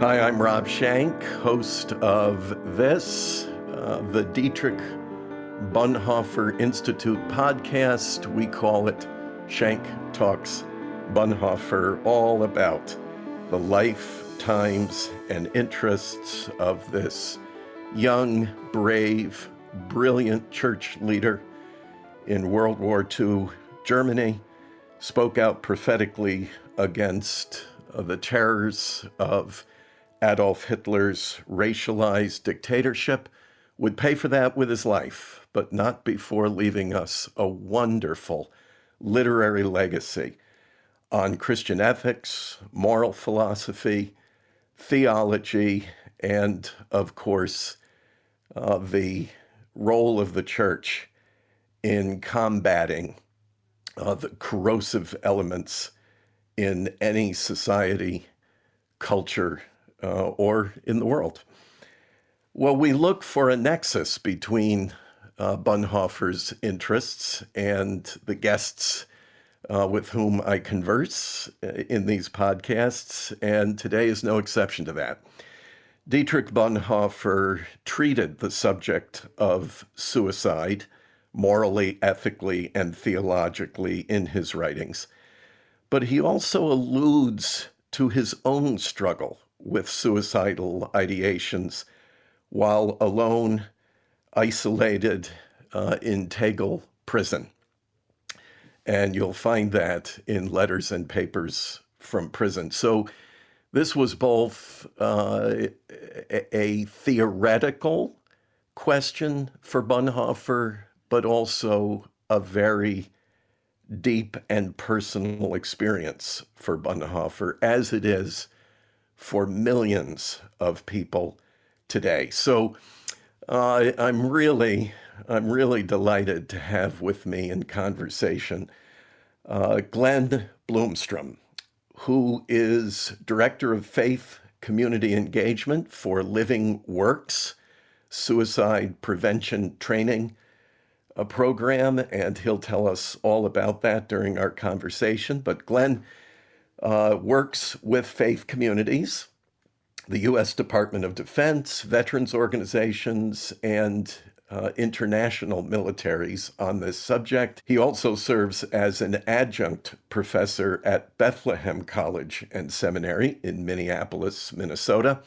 Hi, I'm Rob Schenck, host of this, the Dietrich Bonhoeffer Institute podcast. We call it Schenck Talks Bonhoeffer, all about the life, times, and interests of this young, brave, brilliant church leader in World War II Germany, spoke out prophetically against the terrors of Adolf Hitler's racialized dictatorship, would pay for that with his life, but not before leaving us a wonderful literary legacy on Christian ethics, moral philosophy, theology, and of course, the role of the church in combating the corrosive elements in any society, culture, or in the world. Well, we look for a nexus between Bonhoeffer's interests and the guests with whom I converse in these podcasts, and today is no exception to that. Dietrich Bonhoeffer treated the subject of suicide morally, ethically, and theologically in his writings, but he also alludes to his own struggle with suicidal ideations while alone, isolated, in Tegel prison. And you'll find that in Letters and Papers from Prison. So this was both a theoretical question for Bonhoeffer, but also a very deep and personal experience for Bonhoeffer, as it is for millions of people today. So I'm really delighted to have with me in conversation Glenn Bloomstrom, who is Director of Faith Community Engagement for Living Works, Suicide Prevention Training program, and he'll tell us all about that during our conversation. But Glenn works with faith communities, the U.S. Department of Defense, veterans organizations, and international militaries on this subject. He also serves as an adjunct professor at Bethlehem College and Seminary in Minneapolis, Minnesota.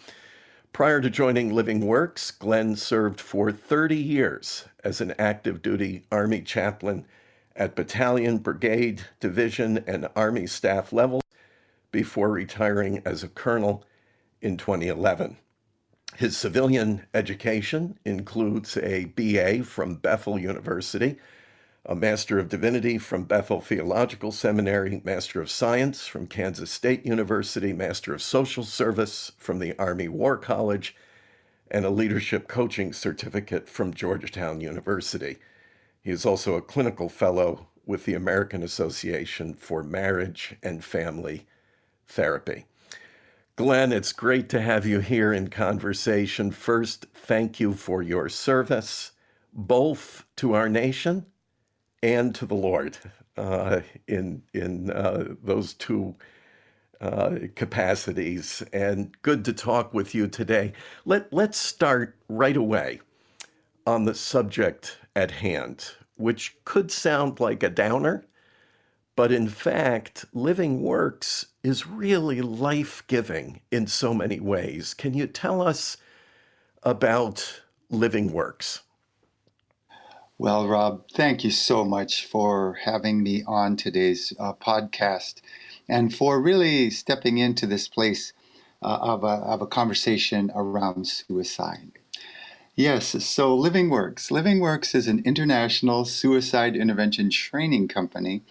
Prior to joining Living Works, Glenn served for 30 years as an active duty Army chaplain at battalion, brigade, division, and Army staff levels before retiring as a colonel in 2011. His civilian education includes a BA from Bethel University, a Master of Divinity from Bethel Theological Seminary, Master of Science from Kansas State University, Master of Social Service from the Army War College, and a Leadership Coaching Certificate from Georgetown University. He is also a clinical fellow with the American Association for Marriage and Family Therapy. Glenn, it's great to have you here in conversation. First, thank you for your service, both to our nation and to the Lord in those two capacities, and good to talk with you today. Let's start right away on the subject at hand, which could sound like a downer, but in fact, Living Works is really life-giving in so many ways. Can you tell us about Living Works? Well, Rob, thank you so much for having me on today's podcast and for really stepping into this place of a conversation around suicide. Yes, so Living Works. Living Works is an international suicide intervention training company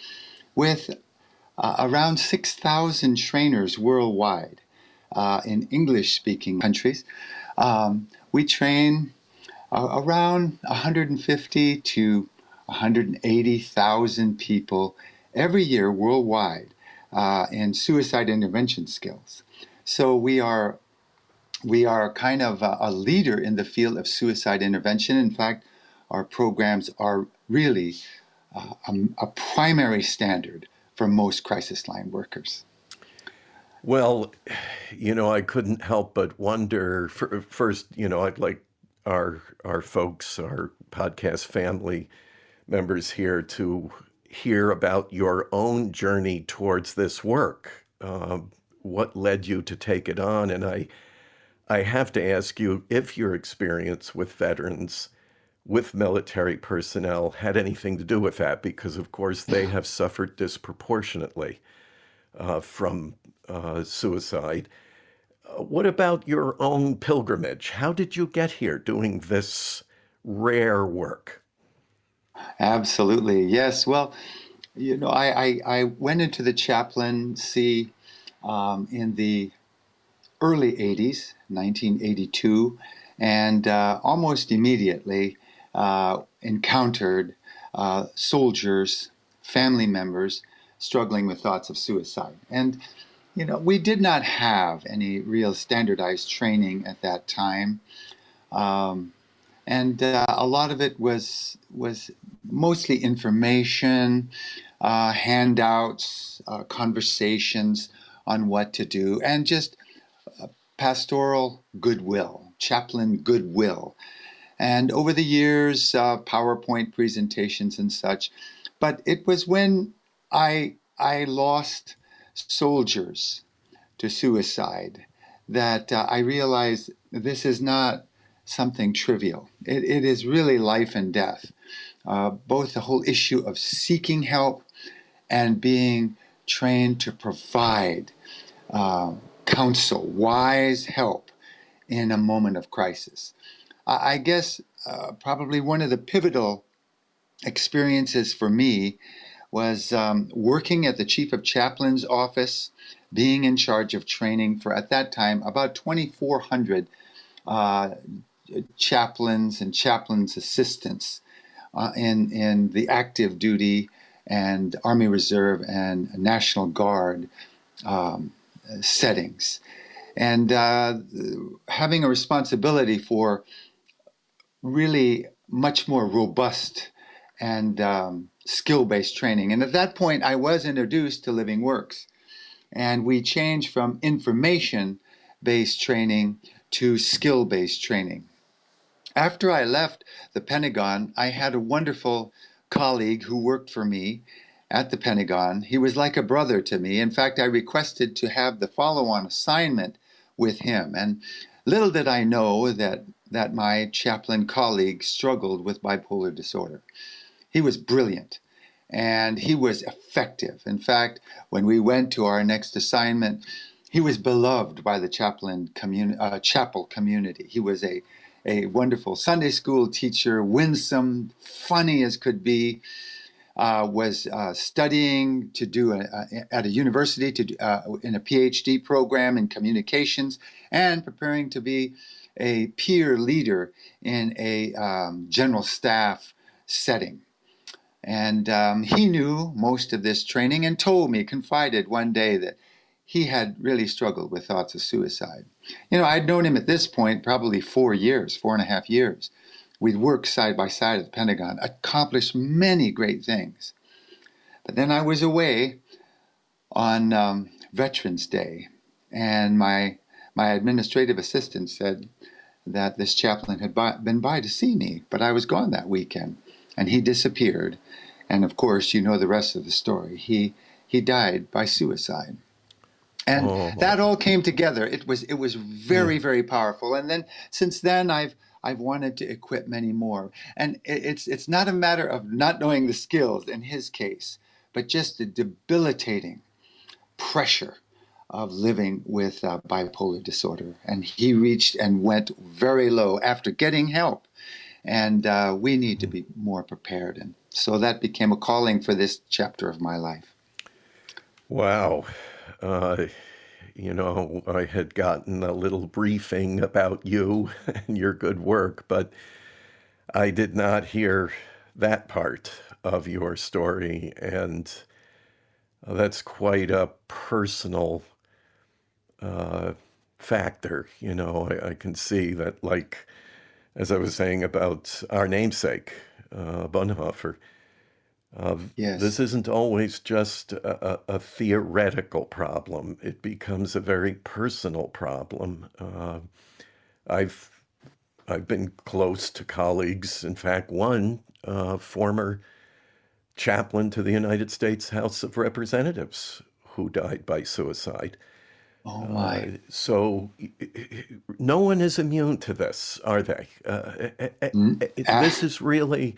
with around 6,000 trainers worldwide in English-speaking countries. We train around 150 to 180,000 people every year worldwide in suicide intervention skills. So we are kind of a leader in the field of suicide intervention. In fact, our programs are really a primary standard for most crisis line workers. Well, you know, I couldn't help but wonder, first, you know, I'd like our folks, our podcast family members here to hear about your own journey towards this work. What led you to take it on? And I have to ask you if your experience with veterans, with military personnel, had anything to do with that, because, of course, they have suffered disproportionately from suicide. What about your own pilgrimage? How did you get here doing this rare work? Absolutely. Yes. Well, you know, I went into the chaplaincy in the early 80s, 1982, and almost immediately encountered soldiers, family members, struggling with thoughts of suicide. And, you know, we did not have any real standardized training at that time. And a lot of it was mostly information, handouts, conversations on what to do, and just pastoral goodwill, chaplain goodwill. And over the years, PowerPoint presentations and such. But it was when I lost soldiers to suicide that I realized this is not something trivial. It is really life and death. Both the whole issue of seeking help and being trained to provide counsel, wise help in a moment of crisis. I guess probably one of the pivotal experiences for me was working at the Chief of Chaplain's office, being in charge of training for, at that time, about 2,400 chaplains and chaplains' assistants in the active duty and Army Reserve and National Guard settings. And having a responsibility for really much more robust and skill-based training. And at that point, I was introduced to Living Works. And we changed from information-based training to skill-based training. After I left the Pentagon, I had a wonderful colleague who worked for me at the Pentagon. He was like a brother to me. In fact, I requested to have the follow-on assignment with him. And little did I know that my chaplain colleague struggled with bipolar disorder. He was brilliant, and he was effective. In fact, when we went to our next assignment, he was beloved by the chapel community. He was a wonderful Sunday school teacher, winsome, funny as could be, was studying to do at a university in a PhD program in communications, and preparing to be a peer leader in a general staff setting. And he knew most of this training and told me, confided one day, that he had really struggled with thoughts of suicide. You know, I'd known him at this point probably 4.5 years. We'd worked side by side at the Pentagon, accomplished many great things. But then I was away on Veterans Day, and my administrative assistant said that this chaplain had been by to see me, but I was gone that weekend. And he disappeared. And of course, you know the rest of the story. He died by suicide. And that all came together. It was very, very powerful. And then since then, I've wanted to equip many more. And it's not a matter of not knowing the skills in his case, but just the debilitating pressure of living with bipolar disorder. And he reached and went very low after getting help. And we need to be more prepared. And so that became a calling for this chapter of my life. Wow. You know, I had gotten a little briefing about you and your good work, but I did not hear that part of your story. And that's quite a personal factor. You know, I can see that, like, as I was saying about our namesake, Bonhoeffer, Yes. This isn't always just a theoretical problem. It becomes a very personal problem. I've been close to colleagues, in fact, one former chaplain to the United States House of Representatives who died by suicide. Oh, my. So no one is immune to this, are they? This is really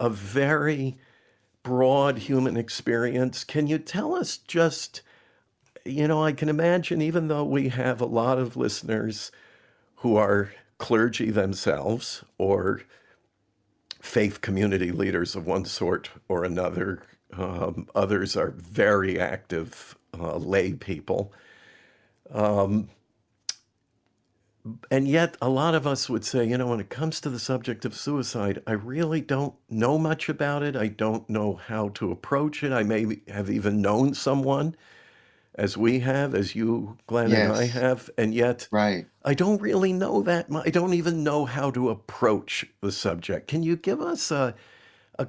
a very broad human experience. Can you tell us just, you know, I can imagine even though we have a lot of listeners who are clergy themselves or faith community leaders of one sort or another. Others are very active lay people. And yet a lot of us would say, you know, when it comes to the subject of suicide, I really don't know much about it. I don't know how to approach it. I may have even known someone, as we have, as you, Glenn, yes, and I have, and yet right, I don't really know that much. I don't even know how to approach the subject. Can you give us a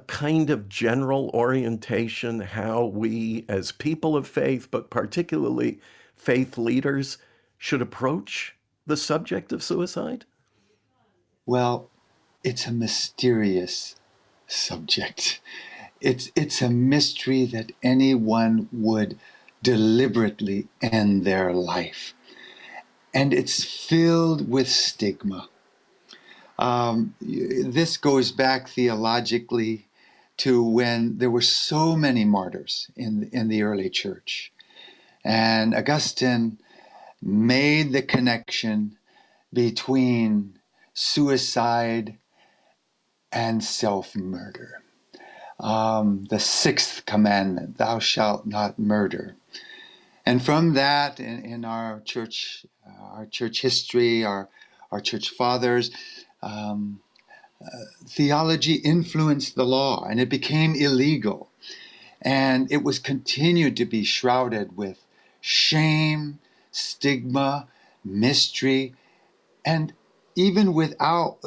kind of general orientation how we, as people of faith, but particularly faith leaders, should approach the subject of suicide? Well, it's a mysterious subject. It's a mystery that anyone would deliberately end their life. And it's filled with stigma. This goes back theologically to when there were so many martyrs in the early church. And Augustine made the connection between suicide and self-murder. The sixth commandment, thou shalt not murder. And from that, in our church history, our church fathers, theology influenced the law, and it became illegal. And it was continued to be shrouded with shame, stigma, mystery, and even without,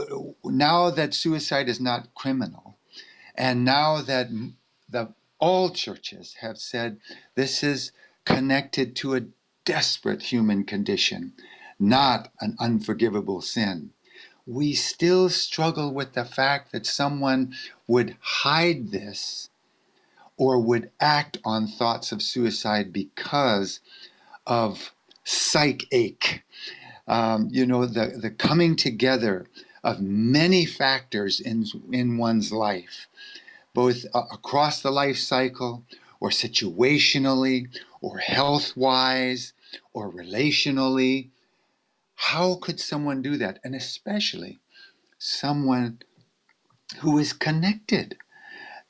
now that suicide is not criminal, and now that all churches have said this is connected to a desperate human condition, not an unforgivable sin, we still struggle with the fact that someone would hide this or would act on thoughts of suicide because of psych ache. You know, the coming together of many factors in one's life, both across the life cycle or situationally or health-wise or relationally. How could someone do that? And especially someone who is connected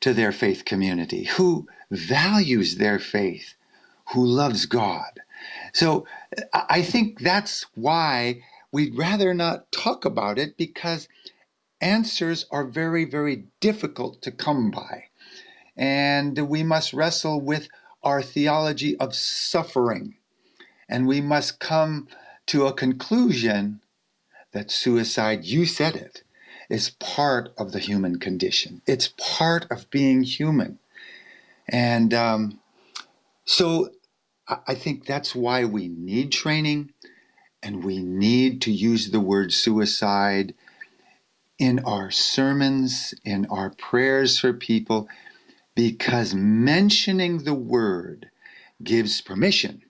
to their faith community, who values their faith, who loves God. So I think that's why we'd rather not talk about it, because answers are very, very difficult to come by. And we must wrestle with our theology of suffering. And we must come to a conclusion that suicide, you said it, is part of the human condition. It's part of being human. And so I think that's why we need training, and we need to use the word suicide in our sermons, in our prayers for people, because mentioning the word gives permission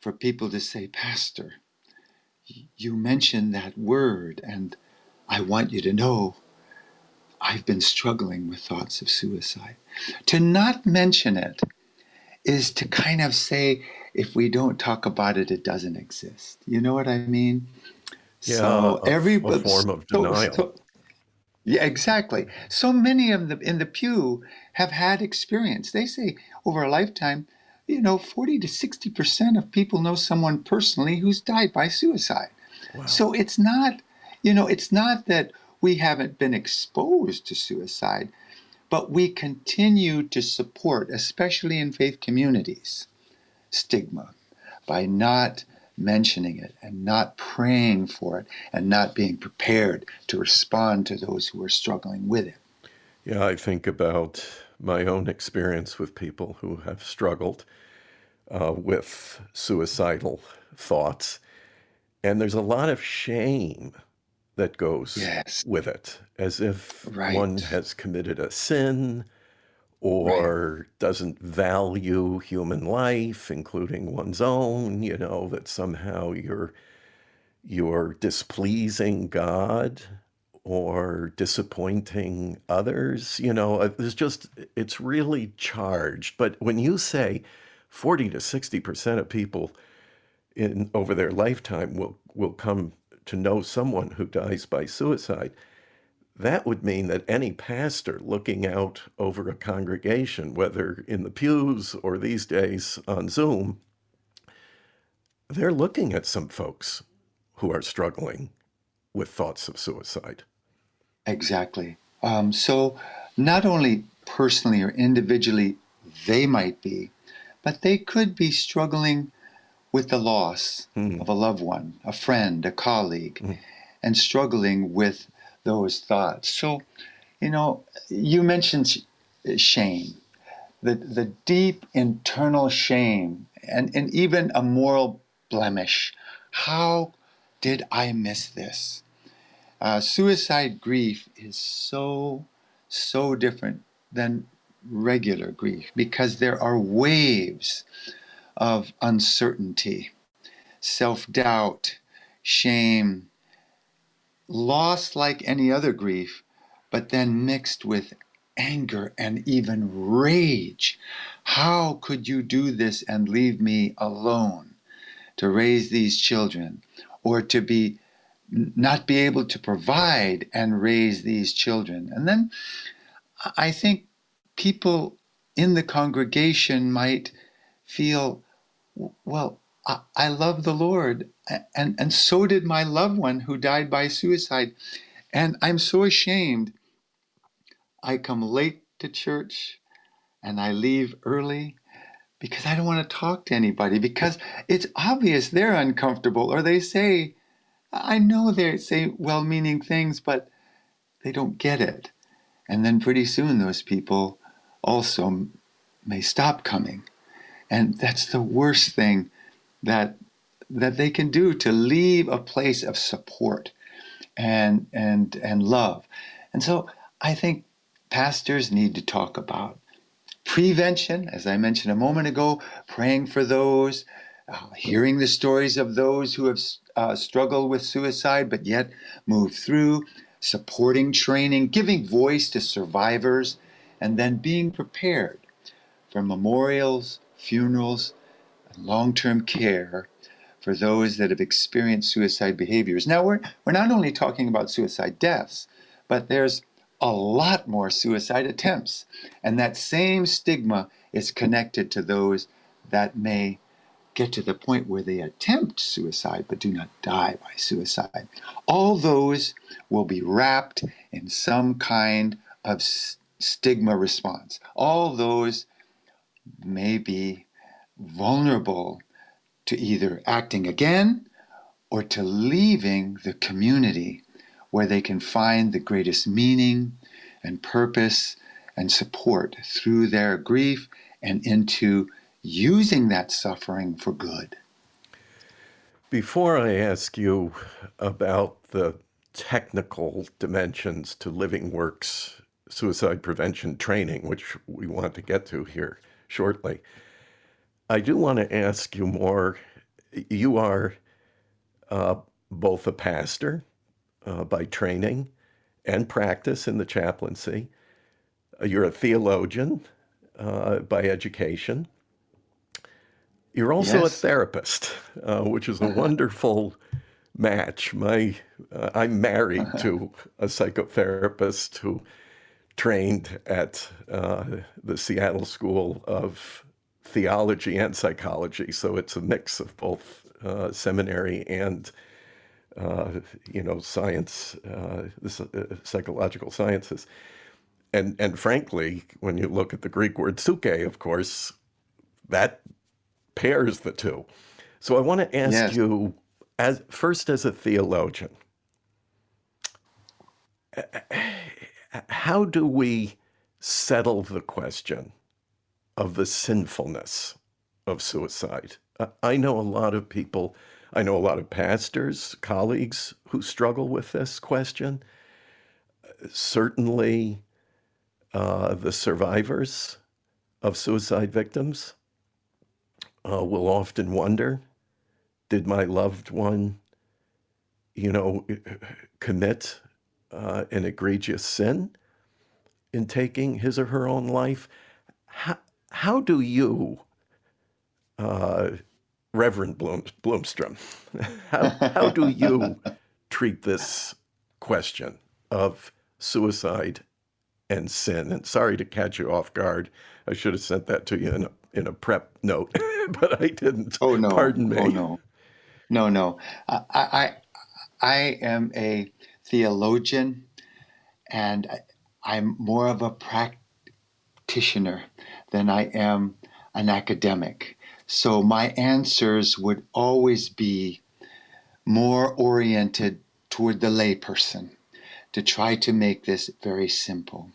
for people to say, Pastor, you mentioned that word, and I want you to know I've been struggling with thoughts of suicide. To not mention it is to kind of say, if we don't talk about it, it doesn't exist. You know what I mean? Yeah, so a form of denial. Yeah, exactly. So many of them in the pew have had experience. They say over a lifetime, you know, 40 to 60% of people know someone personally who's died by suicide. Wow. So it's not, you know, it's not that we haven't been exposed to suicide, but we continue to support, especially in faith communities, stigma by not mentioning it and not praying for it and not being prepared to respond to those who are struggling with it. Yeah, I think about my own experience with people who have struggled with suicidal thoughts. And there's a lot of shame that goes with it, as if one has committed a sin or doesn't value human life, including one's own, you know, that somehow you're displeasing God or disappointing others. You know, there's just, it's really charged. But when you say 40 to 60% of people in over their lifetime will come to know someone who dies by suicide, that would mean that any pastor looking out over a congregation, whether in the pews or these days on Zoom, they're looking at some folks who are struggling with thoughts of suicide. Exactly. So not only personally or individually they might be, but they could be struggling with the loss of a loved one, a friend, a colleague, and struggling with those thoughts. So, you know, you mentioned shame, the deep internal shame, and even a moral blemish. How did I miss this? Suicide grief is so different than regular grief because there are waves of uncertainty, self-doubt, shame, loss like any other grief, but then mixed with anger and even rage. How could you do this and leave me alone to raise these children, or to be not be able to provide and raise these children? And then I think people in the congregation might feel, well, I love the Lord, and so did my loved one who died by suicide, and I'm so ashamed. I come late to church, and I leave early because I don't want to talk to anybody, because it's obvious they're uncomfortable, or they say, I know they say well-meaning things, but they don't get it. And then pretty soon those people also may stop coming. And that's the worst thing that they can do, to leave a place of support and love. And so I think pastors need to talk about prevention, as I mentioned a moment ago, praying for those, hearing the stories of those who have struggled with suicide but yet moved through, supporting training, giving voice to survivors, and then being prepared for memorials, funerals, and long-term care for those that have experienced suicide behaviors. Now, we're not only talking about suicide deaths, but there's a lot more suicide attempts. And that same stigma is connected to those that may get to the point where they attempt suicide but do not die by suicide. All those will be wrapped in some kind of stigma response. All those may be vulnerable to either acting again or to leaving the community where they can find the greatest meaning and purpose and support through their grief and into using that suffering for good. Before I ask you about the technical dimensions to Living Works suicide prevention training, which we want to get to here shortly, I do want to ask you more. You are both a pastor by training and practice in the chaplaincy. You're a theologian by education. You're also a therapist, which is a wonderful match. I'm married to a psychotherapist who trained at the Seattle School of Theology and Psychology, so it's a mix of both seminary and, science, the psychological sciences. And frankly, when you look at the Greek word psyche, of course, that pairs the two. So I want to ask you, as a theologian, how do we settle the question of the sinfulness of suicide. I know a lot of people, I know a lot of pastors, colleagues who struggle with this question. Certainly, the survivors of suicide victims will often wonder, did my loved one, commit an egregious sin in taking his or her own life? How do you, Reverend Bloomstrom, how do you treat this question of suicide and sin? And sorry to catch you off guard. I should have sent that to you in a prep note, but I didn't. Oh, no. Pardon me. Oh, no. No, no. I am a theologian, and I'm more of a practitioner than I am an academic. So my answers would always be more oriented toward the layperson, to try to make this very simple.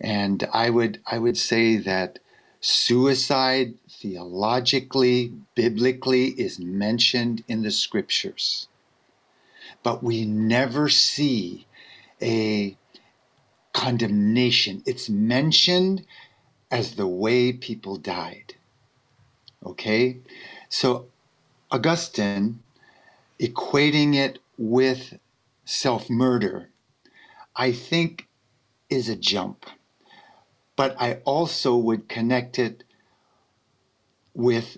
And I would say that suicide theologically, biblically, is mentioned in the scriptures. But we never see a condemnation. It's mentioned as the way people died. Okay? So Augustine, equating it with self-murder, I think is a jump, but I also would connect it with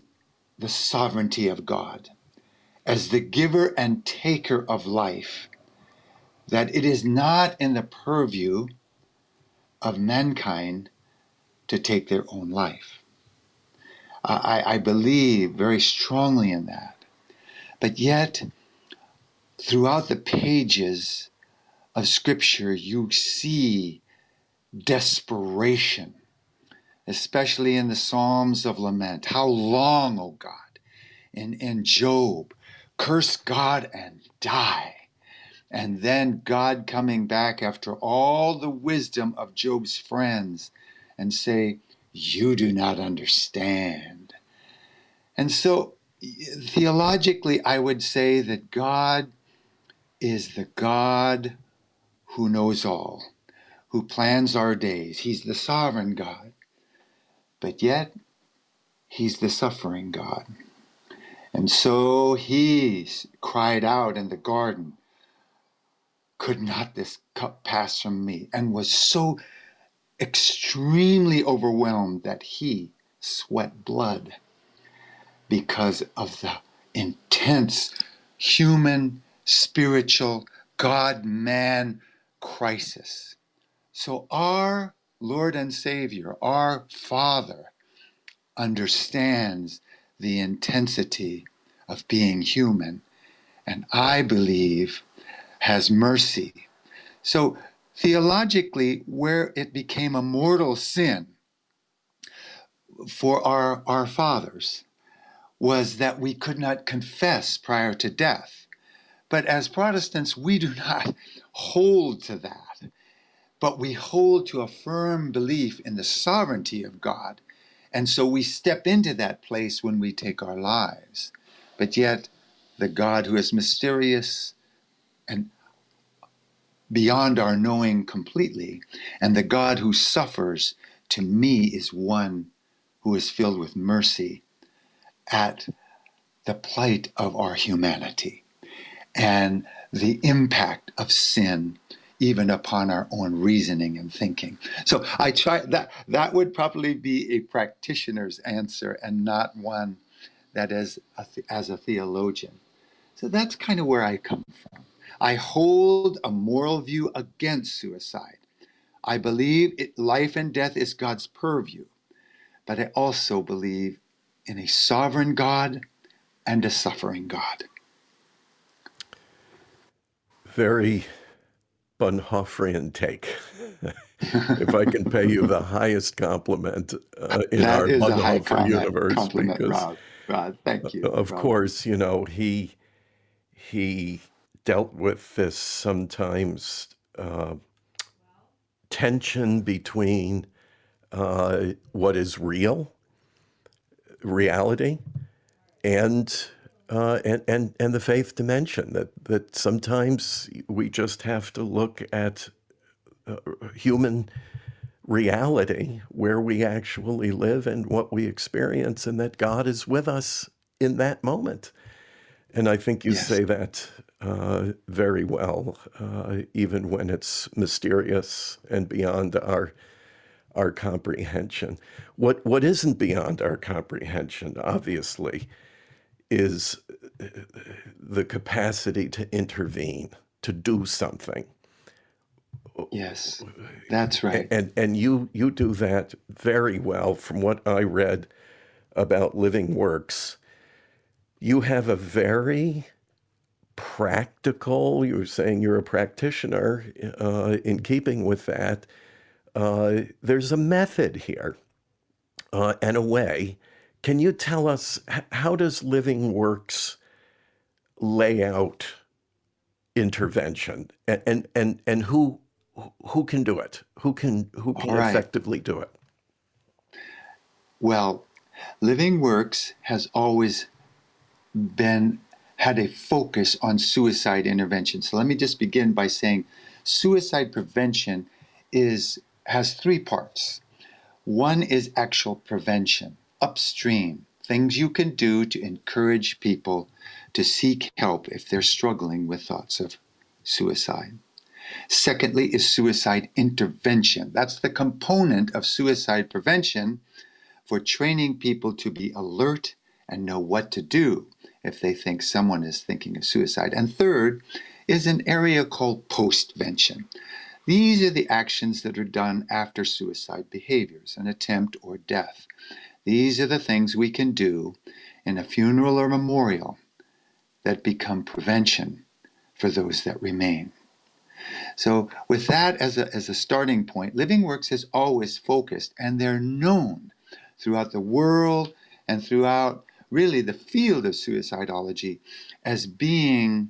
the sovereignty of God as the giver and taker of life, that it is not in the purview of mankind to take their own life. I believe very strongly in that, but yet throughout the pages of Scripture, you see desperation, especially in the Psalms of Lament. How long, O God? In Job, curse God and die. And then God coming back after all the wisdom of Job's friends and say, you do not understand. And so theologically, I would say that God is the God who knows all, who plans our days. He's the sovereign God, but yet he's the suffering God. And so he cried out in the garden, could not this cup pass from me? And was so extremely overwhelmed that he sweat blood because of the intense human, spiritual, God-man crisis. So our Lord and Savior, our Father, understands the intensity of being human, and I believe has mercy. So theologically, where it became a mortal sin for our fathers was that we could not confess prior to death. But as Protestants, we do not hold to that, but we hold to a firm belief in the sovereignty of God. And so we step into that place when we take our lives. But yet, the God who is mysterious and beyond our knowing completely, and the God who suffers, to me, is one who is filled with mercy at the plight of our humanity and the impact of sin, even upon our own reasoning and thinking. So I try that would probably be a practitioner's answer and not one that is as a theologian. So that's kind of where I come from. I hold a moral view against suicide. I believe life and death is God's purview, but I also believe in a sovereign God and a suffering God. Very Bonhoefferian take. If I can pay you the highest compliment in our Bonhoeffer universe, because Rod, thank you. Of course, he dealt with this sometimes tension between what is real, reality, and the faith dimension, that sometimes we just have to look at human reality, where we actually live and what we experience, and that God is with us in that moment. And I think you say that very well, even when it's mysterious and beyond our comprehension. What isn't beyond our comprehension, obviously, is the capacity to intervene, to do something. Yes, that's right. And you do that very well. From what I read about Living Works, you have a very practical, you were saying you're a practitioner, in keeping with that. There's a method here and a way. Can you tell us, how does Living Works lay out intervention, and who can do it? Who can effectively do it? Well, Living Works has always had a focus on suicide intervention. So let me just begin by saying suicide prevention has three parts. One is actual prevention, upstream, things you can do to encourage people to seek help if they're struggling with thoughts of suicide. Secondly is suicide intervention. That's the component of suicide prevention for training people to be alert and know what to do if they think someone is thinking of suicide. And third is an area called postvention. These are the actions that are done after suicide behaviors, an attempt or death. These are the things we can do in a funeral or memorial that become prevention for those that remain. So with that as a starting point, Living Works is always focused, and they're known throughout the world and throughout really the field of suicidology as being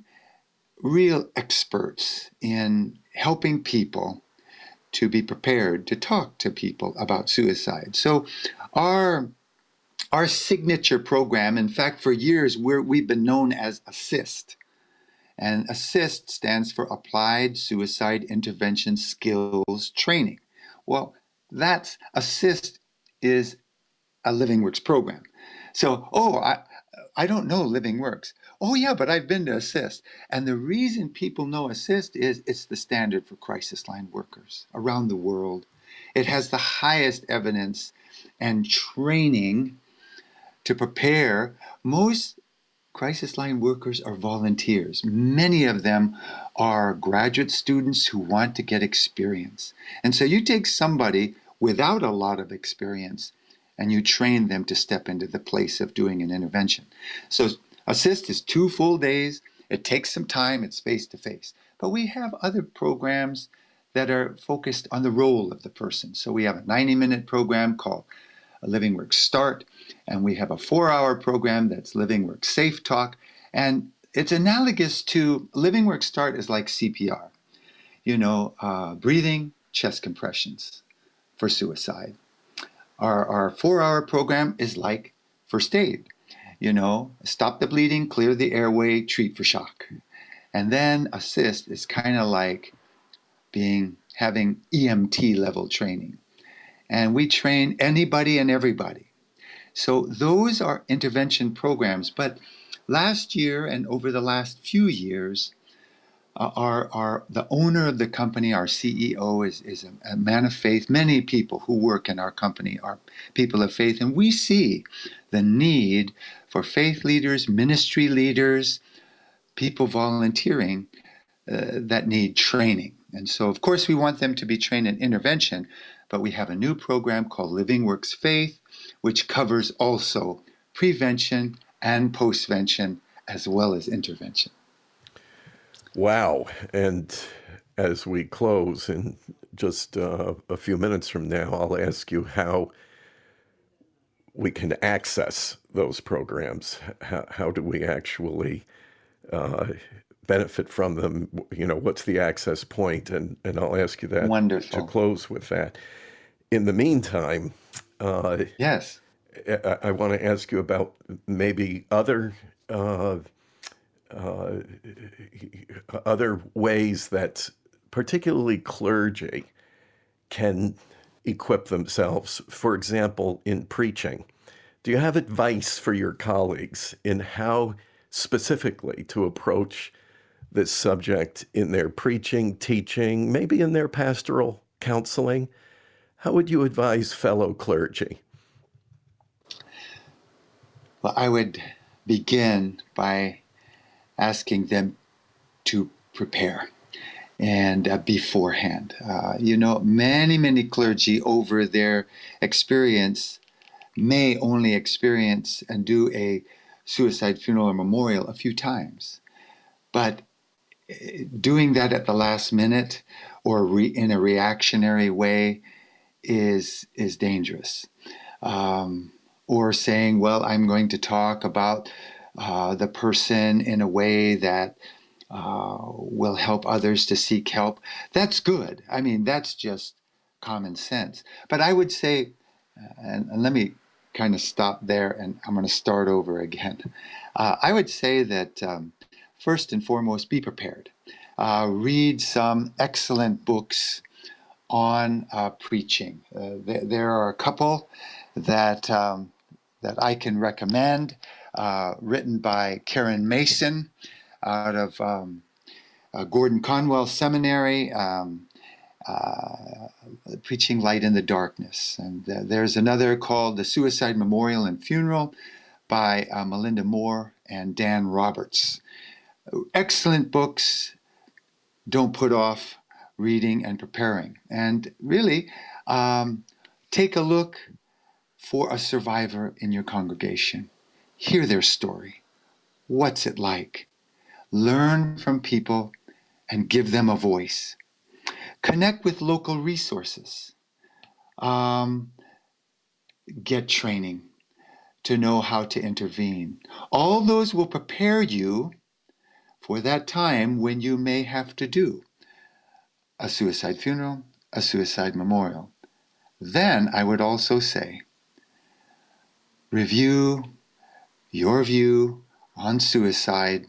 real experts in helping people to be prepared to talk to people about suicide. So our signature program, in fact, for years we've been known as ASSIST. And ASSIST stands for Applied Suicide Intervention Skills Training. Well, ASSIST is a Living Works program. So, I don't know Living Works. Oh, yeah, but I've been to ASSIST. And the reason people know ASSIST is it's the standard for crisis line workers around the world. It has the highest evidence and training to prepare. Most crisis line workers are volunteers. Many of them are graduate students who want to get experience. And so you take somebody without a lot of experience and you train them to step into the place of doing an intervention. So ASSIST is 2 full days. It takes some time. It's face-to-face. But we have other programs that are focused on the role of the person. So we have a 90-minute program called LivingWorks Start, and we have a 4-hour program that's LivingWorks safeTALK. And it's analogous to LivingWorks Start is like CPR, breathing, chest compressions for suicide. Our 4-hour program is like first aid, stop the bleeding, clear the airway, treat for shock. And then ASSIST is kind of like having EMT level training. And we train anybody and everybody. So those are intervention programs. But last year and over the last few years, the owner of the company, our CEO, is a man of faith. Many people who work in our company are people of faith. And we see the need for faith leaders, ministry leaders, people volunteering that need training. And so, of course, we want them to be trained in intervention. But we have a new program called Living Works Faith, which covers also prevention and postvention as well as intervention. Wow. And as we close in just a few minutes from now, I'll ask you how we can access those programs. How do we actually benefit from them? You know, what's the access point? And I'll ask you that Wonderful. To close with that. In the meantime, yes, I want to ask you about maybe other ways that particularly clergy can equip themselves, for example, in preaching. Do you have advice for your colleagues in how specifically to approach this subject in their preaching, teaching, maybe in their pastoral counseling? How would you advise fellow clergy? Well, I would begin by asking them to prepare and beforehand. Many clergy over their experience may only experience and do a suicide funeral or memorial a few times. But doing that at the last minute or in a reactionary way is dangerous. Or saying, well, I'm going to talk about the person in a way that will help others to seek help. That's good. I mean, that's just common sense. But I would say, and let me kind of stop there, and I'm going to start over again. I would say that first and foremost, be prepared. Read some excellent books on preaching. There are a couple that that I can recommend, written by Karen Mason out of Gordon-Conwell Seminary, Preaching Light in the Darkness. And there's another called The Suicide Memorial and Funeral by Melinda Moore and Dan Roberts. Excellent books. Don't put off reading and preparing. And really, take a look for a survivor in your congregation. Hear their story. What's it like? Learn from people and give them a voice. Connect with local resources. Get training to know how to intervene. All those will prepare you for that time when you may have to do a suicide funeral, a suicide memorial. Then I would also say, review your view on suicide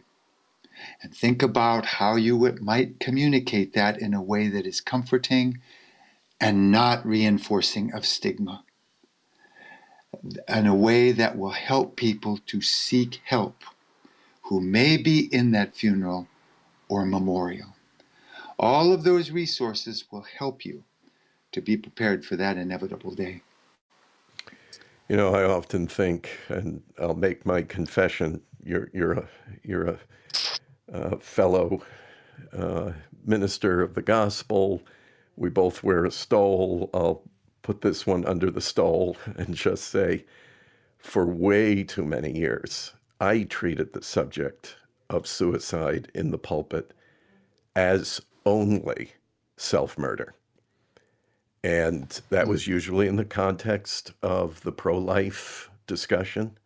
and think about how you might communicate that in a way that is comforting and not reinforcing of stigma, in a way that will help people to seek help who may be in that funeral or memorial. All of those resources will help you to be prepared for that inevitable day. You know, I often think, and I'll make my confession, you're a fellow minister of the gospel. We both wear a stole. I'll put this one under the stole and just say, for way too many years, I treated the subject of suicide in the pulpit as only self-murder. And that was usually in the context of the pro-life discussion,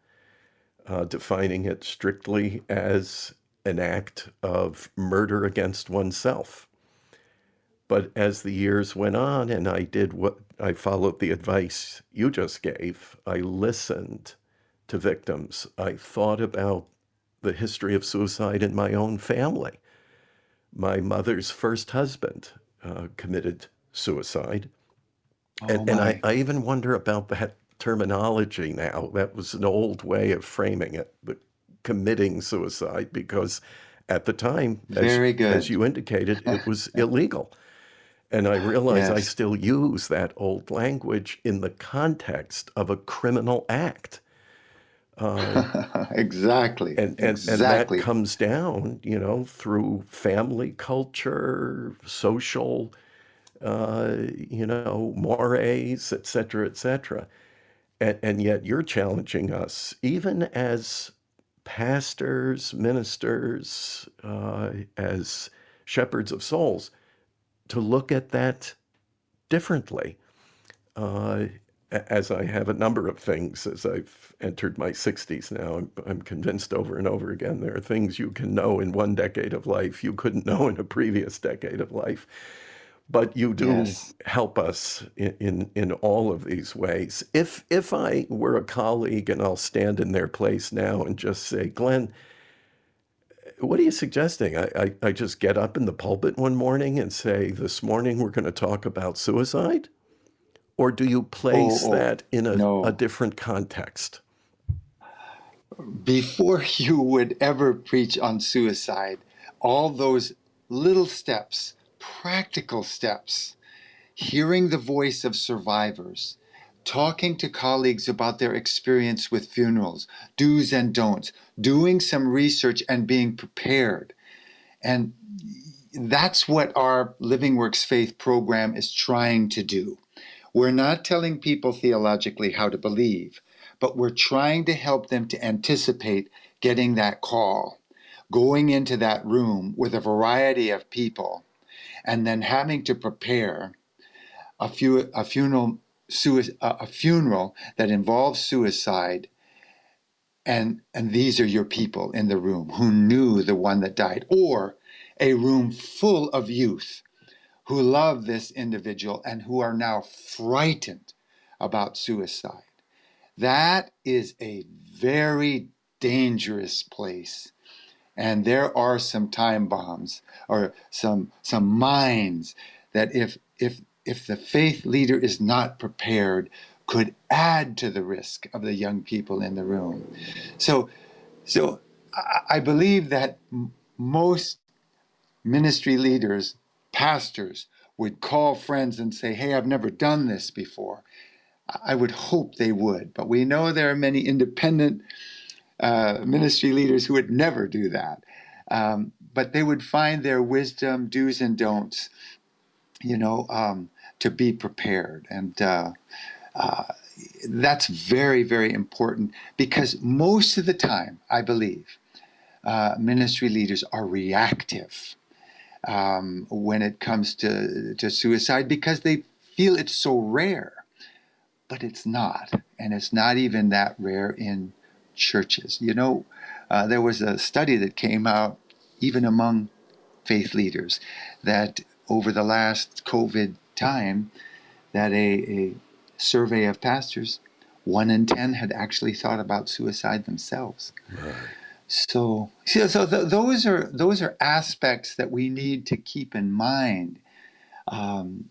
defining it strictly as an act of murder against oneself. But as the years went on and I followed the advice you just gave, I listened to victims. I thought about the history of suicide in my own family. My mother's first husband committed suicide. And I even wonder about that terminology now. That was an old way of framing it, but committing suicide, because at the time, as you indicated, it was illegal. And I realize I still use that old language in the context of a criminal act. Exactly. And that comes down, you know, through family culture, social, mores, et cetera, and yet you're challenging us, even as pastors, ministers, as shepherds of souls, to look at that differently, as I have a number of things as I've entered my 60s now, I'm convinced over and over again, there are things you can know in one decade of life you couldn't know in a previous decade of life. But you do help us in all of these ways. If I were a colleague, and I'll stand in their place now and just say, Glenn, what are you suggesting? I just get up in the pulpit one morning and say, this morning we're going to talk about suicide? Or do you place that in a different context? Before you would ever preach on suicide, all those little steps, practical steps, hearing the voice of survivors, talking to colleagues about their experience with funerals, do's and don'ts, doing some research and being prepared. And that's what our Living Works Faith program is trying to do. We're not telling people theologically how to believe, but we're trying to help them to anticipate getting that call, going into that room with a variety of people, and then having to prepare a funeral that involves suicide, and these are your people in the room who knew the one that died, or a room full of youth who love this individual and who are now frightened about suicide. That is a very dangerous place. And there are some time bombs or some mines that if the faith leader is not prepared, could add to the risk of the young people in the room. So I believe that most ministry leaders, pastors, would call friends and say, hey, I've never done this before. I would hope they would, but we know there are many independent ministry leaders who would never do that. But they would find their wisdom, do's and don'ts, to be prepared. And that's very, very important, because most of the time, I believe, ministry leaders are reactive when it comes to suicide, because they feel it's so rare. But it's not. And it's not even that rare in churches. There was a study that came out even among faith leaders that over the last COVID time, that a survey of pastors, 1 in 10 had actually thought about suicide themselves. Right. So those are aspects that we need to keep in mind.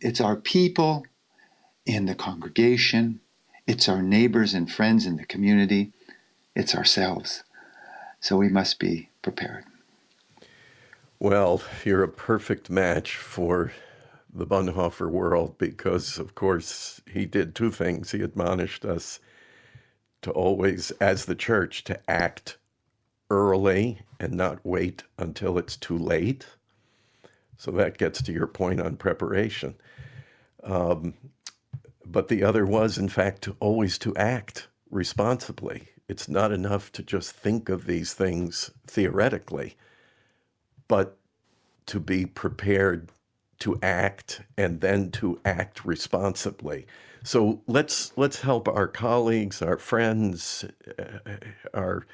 It's our people in the congregation. It's our neighbors and friends in the community. It's ourselves. So we must be prepared. Well, you're a perfect match for the Bonhoeffer world because, of course, he did two things. He admonished us to always, as the church, to act early and not wait until it's too late. So that gets to your point on preparation. But the other was, in fact, always to act responsibly. It's not enough to just think of these things theoretically, but to be prepared to act and then to act responsibly. So let's help our colleagues, our friends, our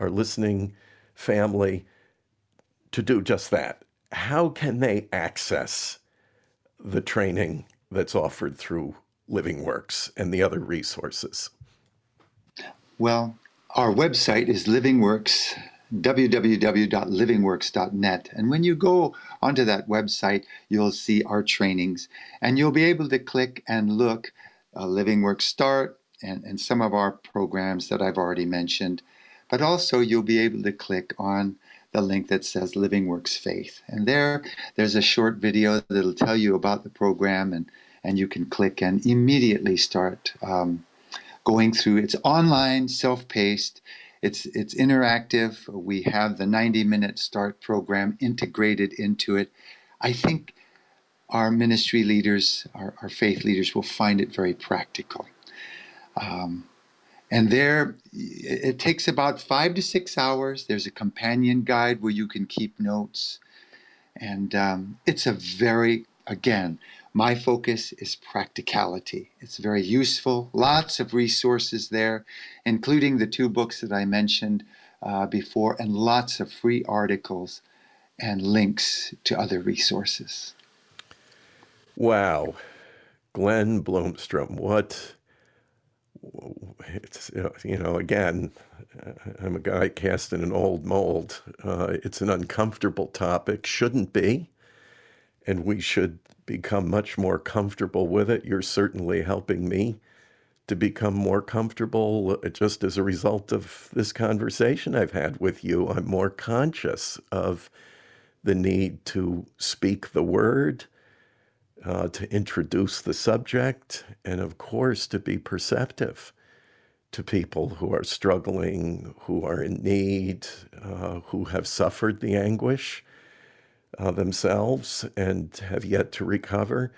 listening family to do just that. How can they access the training that's offered through LivingWorks and the other resources? Well, our website is LivingWorks, www.livingworks.net. And when you go onto that website, you'll see our trainings. And you'll be able to click and look LivingWorks Start and some of our programs that I've already mentioned. But also, you'll be able to click on the link that says Living Works Faith. And there's a short video that'll tell you about the program. And you can click and immediately start going through. It's online, self-paced, it's interactive. We have the 90-minute START program integrated into it. I think our ministry leaders, our faith leaders will find it very practical. And there, it takes about 5 to 6 hours. There's a companion guide where you can keep notes. And it's a very, again, My focus is practicality. It's very useful. Lots of resources there, including the two books that I mentioned before, and lots of free articles and links to other resources. Wow. Glenn Bloomstrom, what, it's, you know, again, I'm a guy cast in an old mold. It's an uncomfortable topic, shouldn't be, and we should become much more comfortable with it. You're certainly helping me to become more comfortable just as a result of this conversation I've had with you. I'm more conscious of the need to speak the word, to introduce the subject, and of course to be perceptive to people who are struggling, who are in need, who have suffered the anguish themselves and have yet to recover.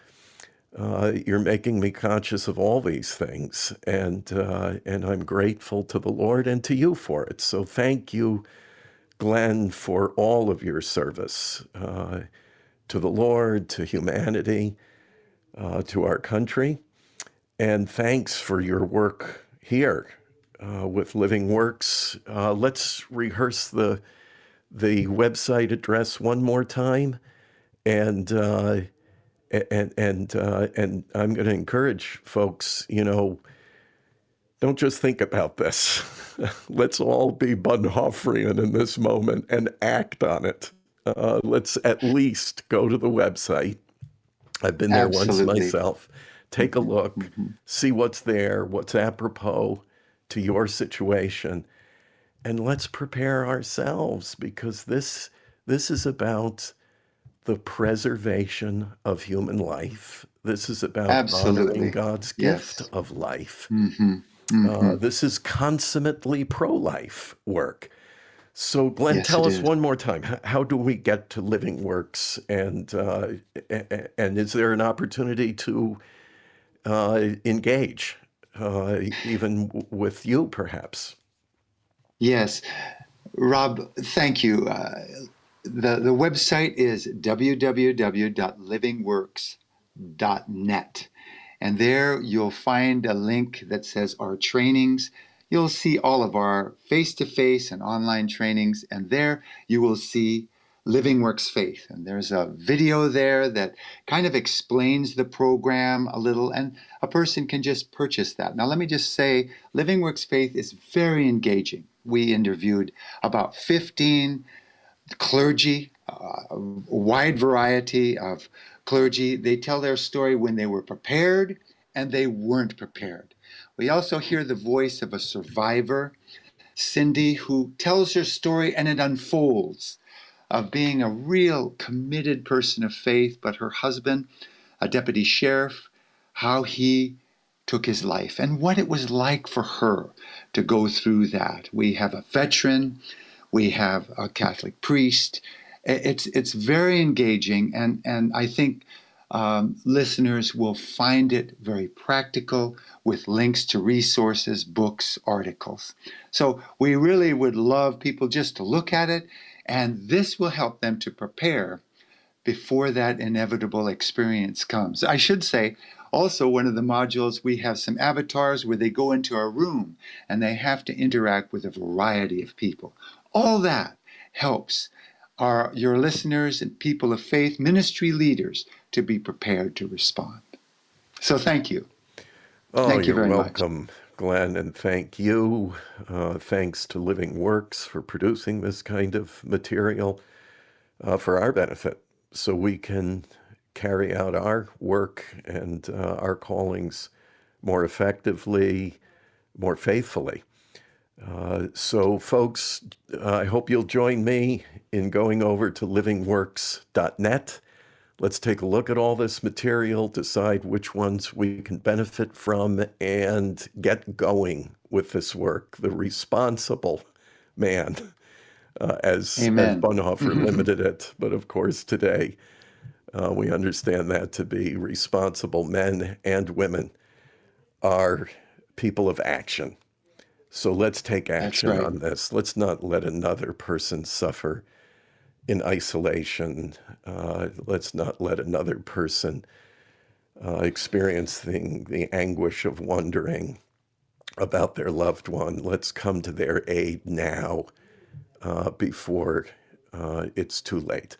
You're making me conscious of all these things, and I'm grateful to the Lord and to you for it. So thank you, Glenn, for all of your service to the Lord, to humanity, to our country, and thanks for your work here with Living Works. Let's rehearse the website address one more time, and I'm going to encourage folks, you know, don't just think about this. Let's all be Bonhoefferian in this moment and act on it. Let's at least go to the website. I've been there once myself. Take a look, see what's there, what's apropos to your situation, and let's prepare ourselves, because this is about the preservation of human life. This is about honoring God's gift of life. This is consummately pro-life work. So, Glenn, tell us one more time, how do we get to Living Works, and is there an opportunity to engage, even with you, perhaps? Yes, Rob, thank you. The website is www.livingworks.net, and there you'll find a link that says our trainings. You'll see all of our face-to-face and online trainings, and there you will see Living Works Faith. And there's a video there that kind of explains the program a little, and a person can just purchase that. Now, let me just say, Living Works Faith is very engaging. We interviewed about 15 clergy, a wide variety of clergy. They tell their story when they were prepared and they weren't prepared. We also hear the voice of a survivor, Cindy, who tells her story, and it unfolds, of being a real committed person of faith, but her husband, a deputy sheriff, how he took his life and what it was like for her to go through that. We have a veteran. We have a Catholic priest. It's very engaging, and I think listeners will find it very practical, with links to resources, books, articles. So we really would love people just to look at it, and this will help them to prepare before that inevitable experience comes. I should say, also, one of the modules, we have some avatars where they go into a room and they have to interact with a variety of people. All that helps your listeners and people of faith, ministry leaders, to be prepared to respond. So thank you. Oh, thank you very much. You're welcome, Glenn, and thank you. Thanks to Living Works for producing this kind of material for our benefit, so we can carry out our work and our callings more effectively, more faithfully. So folks, I hope you'll join me in going over to livingworks.net. Let's take a look at all this material, decide which ones we can benefit from, and get going with this work. The responsible man, as Bonhoeffer limited it. But of course, today, we understand that to be responsible men and women are people of action. So let's take action on this. Let's not let another person suffer in isolation. Let's not let another person experiencing the anguish of wondering about their loved one. Let's come to their aid now before it's too late.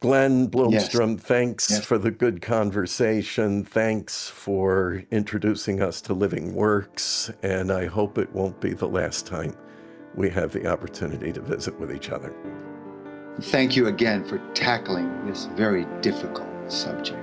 Glenn Bloomstrom, yes. Thanks for the good conversation. Thanks for introducing us to Living Works, and I hope it won't be the last time we have the opportunity to visit with each other. Thank you again for tackling this very difficult subject.